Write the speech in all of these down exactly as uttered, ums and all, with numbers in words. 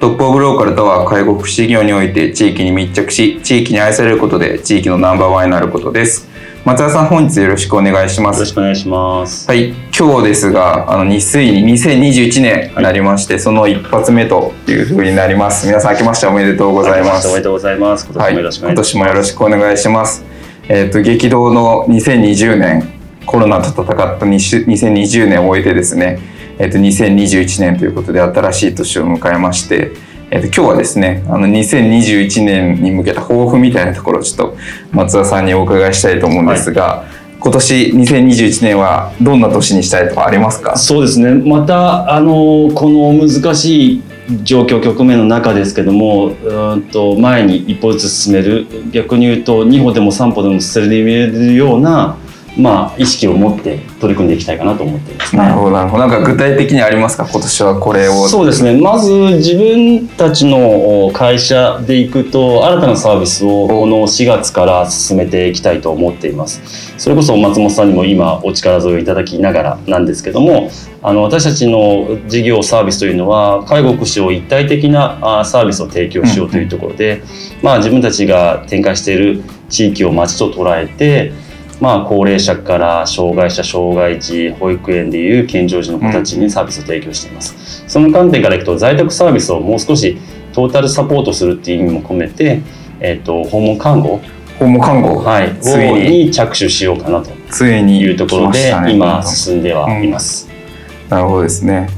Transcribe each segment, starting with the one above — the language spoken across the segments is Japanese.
トップオブローカルとは、介護福祉業において地域に密着し、地域に愛されることで地域のナンバーワンになることです。松田さん、本日よろしくお願いします。よろしくお願いします、はい、今日ですが、あのにせんにじゅういちねんになりまして、はい、その一発目というふうになります。皆さん明けましておめでとうございます。おめでとうございます。今年もよろしくお願いします。えー、と激動のにせんにじゅうねん、コロナと戦ったにせんにじゅうねんを終えてですね、えー、とにせんにじゅういちねんということで新しい年を迎えまして、えー、と今日はですね、あのにせんにじゅういちねんに向けた抱負みたいなところをちょっと松田さんにお伺いしたいと思うんですが、はい、今年にせんにじゅういちねんはどんな年にしたいとかありますか？そうですね、またあのこの難しい状況局面の中ですけども、うんと前に一歩ずつ進める、逆に言うとにほでもさんぽでも進めるような、まあ、意識を持って取り組んでいきたいかなと思っています、ね、なるほどなるほど。なんか具体的にありますか、今年はこれを。そうですね、まず自分たちの会社でいくと、新たなサービスをこのしがつから進めていきたいと思っています。それこそ松本さんにも今お力添えいただきながらなんですけども、あの私たちの事業サービスというのは、介護福祉を一体的なサービスを提供しようというところで、まあ、自分たちが展開している地域を町と捉えて、まあ、高齢者から障害者、障害児、保育園でいう健常児の子たちにサービスを提供しています、うん、その観点からいくと、在宅サービスをもう少しトータルサポートするっていう意味も込めて、えー、と訪問看護訪問看護、はい、ついにに着手しようかなというところで、ね、今進んではいます、うん、なるほどですね。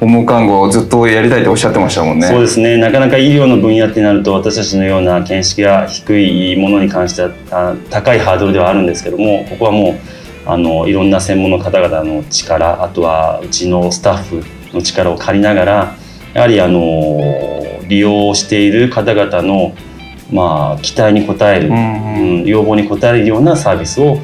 訪問看護をずっとやりたいとおっしゃってましたもんね。そうですね、なかなか医療の分野ってなると、私たちのような見識が低いものに関しては高いハードルではあるんですけども、ここはもうあのいろんな専門の方々の力、あとはうちのスタッフの力を借りながら、やはりあの利用している方々の、まあ、期待に応える、うんうんうん、要望に応えるようなサービスを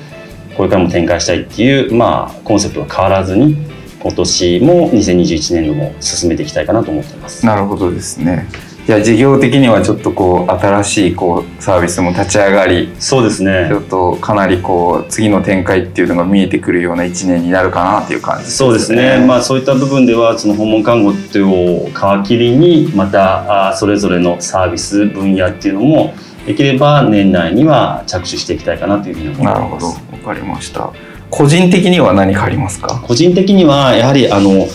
これからも展開したいっていう、まあ、コンセプトは変わらずに、今年もにせんにじゅういちねん度も進めていきたいかなと思っています。なるほどですね。じゃあ事業的にはちょっとこう新しいこうサービスも立ち上がり、そうですね、ちょっとかなりこう次の展開っていうのが見えてくるようないちねんになるかなという感じですね。そうですね、まあ、そういった部分では、その訪問看護っていうを皮切りに、またそれぞれのサービス分野っていうのもできれば年内には着手していきたいかなというふうに思います。なるほど、わかりました。個人的には何かありますか？個人的にはやはりあの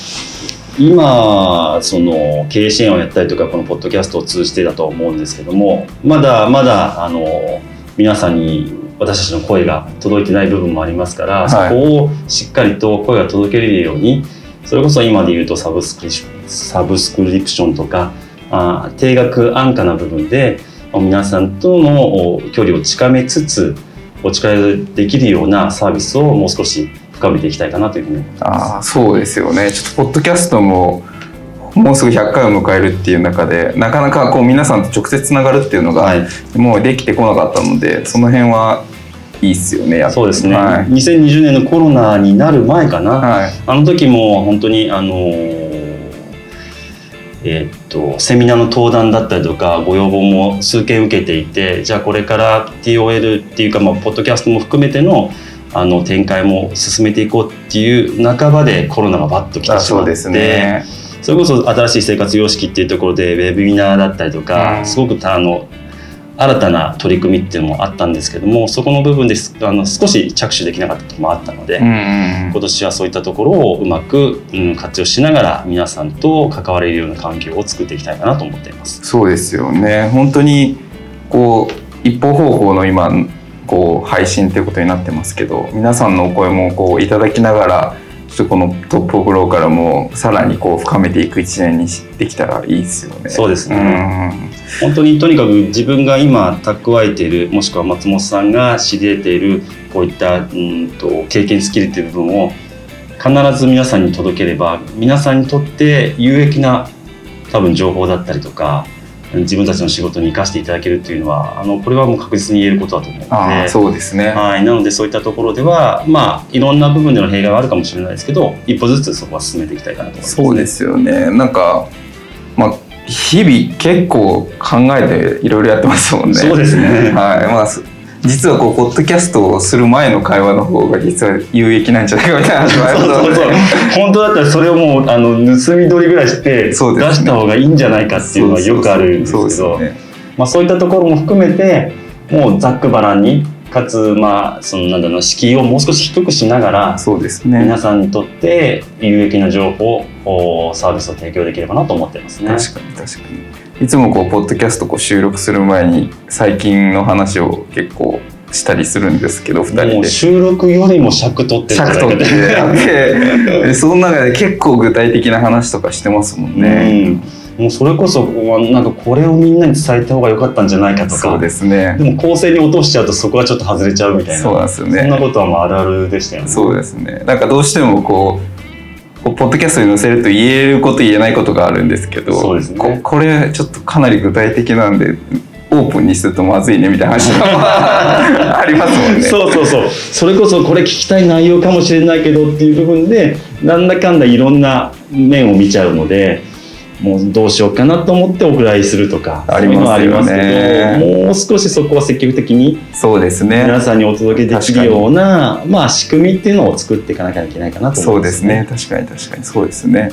今その経営支援をやったりとか、このポッドキャストを通じてだと思うんですけども、まだまだあの皆さんに私たちの声が届いてない部分もありますから、はい、そこをしっかりと声が届けれるように、それこそ今でいうとサブスクリプションとか、あ定額安価な部分で皆さんとの距離を近めつつ、お力添えできるようなサービスをもう少し深めていきたいかなというふうに思います。ああ、そうですよね。ちょっとポッドキャストももうすぐひゃっかいを迎えるっていう中で、なかなかこう皆さんと直接つながるっていうのが、はい、もうできてこなかったので、その辺はいいですよね。やっぱりそうですね、はい、にせんにじゅうねんのコロナになる前かな、はい、あの時も本当にあのえー、っとセミナーの登壇だったりとか、ご要望も数件受けていて、じゃあこれから ティーオーエル っていうか、まあ、ポッドキャストも含めて の, あの展開も進めていこうっていう半ばでコロナがバッと来てしまって、 そうですね、それこそ新しい生活様式っていうところでウェビナーだったりとか、うん、すごくあの新たな取り組みっていうのもあったんですけども、そこの部分であの少し着手できなかったところもあったので、うんうん、今年はそういったところをうまく、うん、活用しながら皆さんと関われるような環境を作っていきたいかなと思っています。そうですよね。本当にこう一方方向の今こう配信ということになってますけど、皆さんのお声もこういただきながら、ちょっとこのトップオブローカルもさらにこう深めていくいちねんにできたらいいですよね。そうですね、うん、本当にとにかく自分が今蓄えている、もしくは松本さんが知り得ているこういったうんと経験スキルという部分を必ず皆さんに届ければ、皆さんにとって有益な多分情報だったりとか、自分たちの仕事に生かしていただけるというのは、あのこれはもう確実に言えることだと思うので、あそうですね、はい、なのでそういったところでは、まあ、いろんな部分での弊害はあるかもしれないですけど、一歩ずつそこは進めていきたいかなと思います、ね、そうですよね。なんか、まあ、日々結構考えていろいろやってますもんね。そうですね、はい、まあ、実はこうポッドキャストをする前の会話の方が実は有益なんじゃないかみたいな話もあるのでそうそうそう本当だったらそれをもうあの盗み取りぐらいして出した方がいいんじゃないかっていうのはよくあるんですけど、そうですね、まあ、そういったところも含めてもうざっくばらんに、かつまあそのなんだろう、敷居をもう少し低くしながら、そうですね、皆さんにとって有益な情報をサービスを提供できればなと思ってますね。確かに確かに、いつもこうポッドキャストこう収録する前に最近の話を結構したりするんですけど、ふたりでもう収録よりも尺取ってるんじゃないか、ね、尺取ってでその中で結構具体的な話とかしてますもんね、うん、もうそれこそなんかこれをみんなに伝えた方が良かったんじゃないかとか、そうですね、でも構成に落としちゃうとそこはちょっと外れちゃうみたいな、 そうなんですよね、そんなことはもうあるあるでしたよね。そうですね、なんかどうしてもこうポッドキャストに載せると言えること言えないことがあるんですけど、そうですね、こ、これちょっとかなり具体的なんでオープンにするとまずいねみたいな話がありますもんね。そうそうそう、それこそこれ聞きたい内容かもしれないけどっていう部分でなんだかんだいろんな面を見ちゃうので、もうどうしようかなと思ってお蔵入りするとかありますよね。もう少しそこは積極的に、そうですね、皆さんにお届けできるような、まあ、仕組みっていうのを作っていかなきゃいけないかなと思いますね。そうですね、確かに確かにそうですね。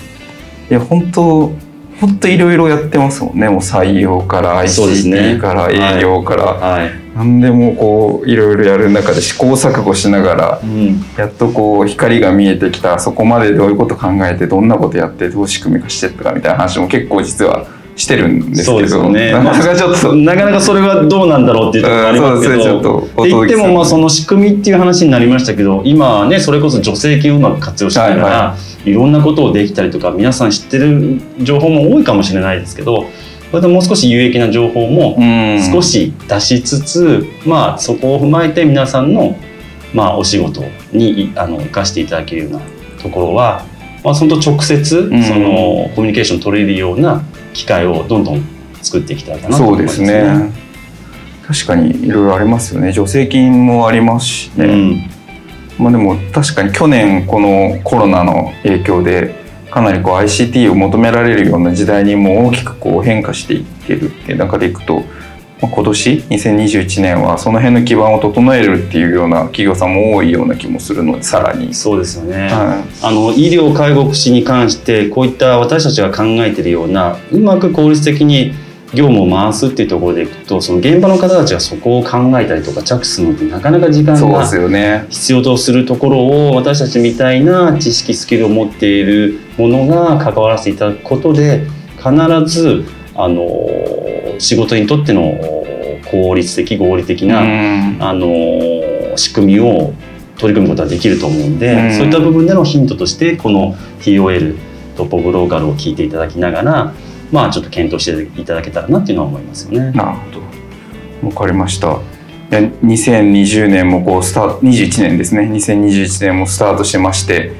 いや本当本当いろいろやってますもんね。もう採用から アイシーティー から営業から、はいはい、何でもこういろいろやる中で試行錯誤しながら、うん、やっとこう光が見えてきた、そこまでどういうこと考えてどんなことやってどう仕組み化してったかみたいな話も結構実はしてるんですけど、そうですね、なかなかちょっと、まあ、なかなかそれはどうなんだろうっていうところがありますけど、うん、そうですね、ちょっとって言ってもまあその仕組みっていう話になりましたけど、今はねそれこそ助成金をうまく活用しながら、はいはい、いろんなことをできたりとか、皆さん知ってる情報も多いかもしれないですけど、それともう少し有益な情報も少し出しつつ、まあ、そこを踏まえて皆さんの、まあ、お仕事にあの生かしていただけるようなところは、まあ、そのと直接そのコミュニケーション取れるような機会をどんどん作っていきたいかなと思いますね。そうですね、確かにいろいろありますよね。助成金もありますしね、うん、まあ、でも確かに去年このコロナの影響でかなりこう アイシーティー を求められるような時代にも大きくこう変化していってるっていう中でいくと、まあ、今年にせんにじゅういちねんはその辺の基盤を整えるっていうような企業さんも多いような気もするので、さらにそうですよね、はい、あの医療介護福祉に関してこういった私たちが考えてるようなうまく効率的に業務を回すっていうところでいくと、その現場の方たちがそこを考えたりとか着手するのってなかなか時間が必要とするところを、私たちみたいな知識スキルを持っているものが関わらせていただくことで、必ずあの仕事にとっての効率的合理的なあの仕組みを取り組むことができると思うんで、そういった部分でのヒントとしてこの ティーオーエル トップオブローカルを聞いていただきながら、まあ、ちょっと検討していただけたらなっていうのは思いますよね。なるほど、わかりました。にせんにじゅうねんもこうスタート、にじゅういちねんですね、にせんにじゅういちねんもスタートしてまして、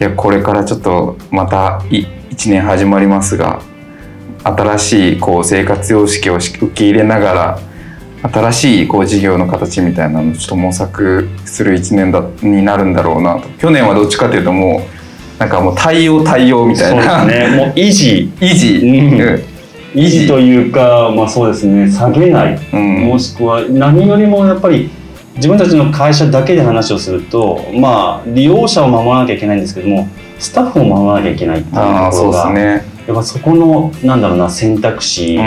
いやこれからちょっとまたいちねん始まりますが、新しいこう生活様式を受け入れながら、新しいこう事業の形みたいなのをちょっと模索するいちねんだになるんだろうなと。去年はどっちかというともうなんかもう対応対応みたいな、そうですね、もう維持維持、うん、維持というか、まあそうですね、下げない、うん、もしくは何よりもやっぱり自分たちの会社だけで話をすると、まあ利用者を守らなきゃいけないんですけども、スタッフを守らなきゃいけないっていうところが、あー、そうですね、やっぱそこのなんだろうな、選択肢に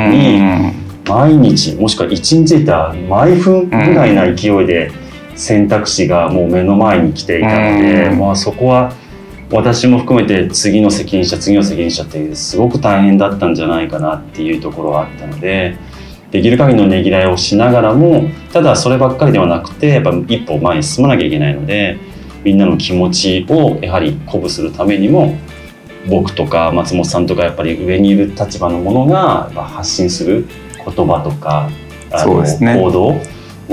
毎日、もしくはいちにちだ毎分ぐらいな勢いで選択肢がもう目の前に来ていたので、まあそこは私も含めて次の責任者次の責任者ってすごく大変だったんじゃないかなっていうところがあったので、できる限りのねぎらいをしながらも、ただそればっかりではなくて、やっぱ一歩前に進まなきゃいけないので、みんなの気持ちをやはり鼓舞するためにも、僕とか松本さんとかやっぱり上にいる立場のものが発信する言葉とか、あの行動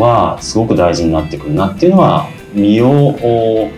はすごく大事になってくるなっていうのは、身を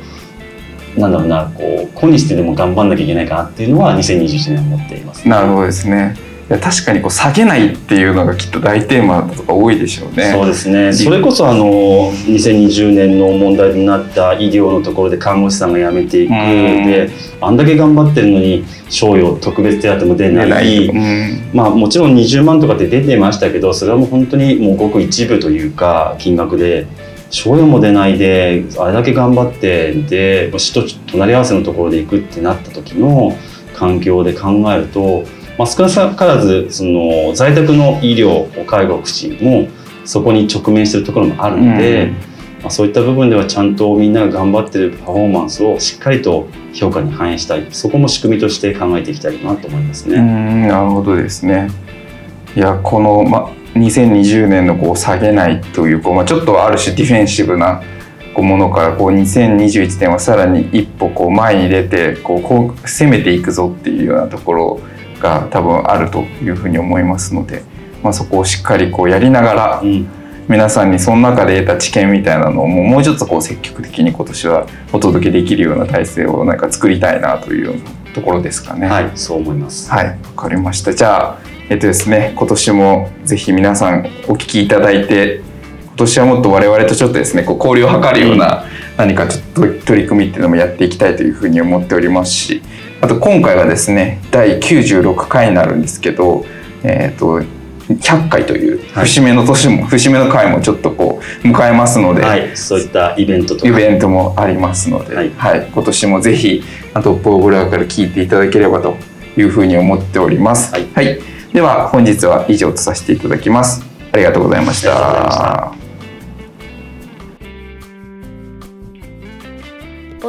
なんだろうな、こう子にしてでも頑張んなきゃいけないかなっていうのはにせんにじゅういちねん思っています、ね。なるほどですね。いや確かにこう下げないっていうのがきっと大テーマとか多いでしょうね。そうですね。それこそあのにせんにじゅうねんの問題になった医療のところで看護師さんが辞めていく、であんだけ頑張ってるのに賞与特別手当も出ない、うん、まあもちろんにじゅうまんとかって出てましたけど、それはもう本当にもうごく一部というか金額で。賞与も出ないで、あれだけ頑張ってで、死と隣り合わせのところで行くってなった時の環境で考えると、まあ、少なからずその在宅の医療介護福祉もそこに直面しているところもあるので、うんまあ、そういった部分ではちゃんとみんなが頑張っているパフォーマンスをしっかりと評価に反映したい、そこも仕組みとして考えていきたいなと思いますね。うん、なるほどですね。いやこの、まにせんにじゅうねんのこう下げないという、こう、まあ、ちょっとある種ディフェンシブなこうものからこうにせんにじゅういちねんはさらに一歩こう前に出てこうこう攻めていくぞっていうようなところが多分あるというふうに思いますので、まあ、そこをしっかりこうやりながら、うん、皆さんにその中で得た知見みたいなのをもう、もうちょっとこう積極的に今年はお届けできるような体制をなんか作りたいなというようなところですかね。はい、そう思います。はい、わかりました。じゃあえっとですね、今年もぜひ皆さんお聞きいただいて、今年はもっと我々とちょっとですねこう交流を図るような何かちょっと取り組みっていうのもやっていきたいというふうに思っておりますし、あと今回はですねだいきゅうじゅうろっかいになるんですけど、えー、とひゃっかいという節目の年も、はい、節目の回もちょっとこう迎えますので、はい、そういったイベントとかイベントもありますので、はいはい、今年もぜひトップオブローカル聞いていただければというふうに思っております。はい、はい、では本日は以上とさせていただきます。ありがとうございました。ポ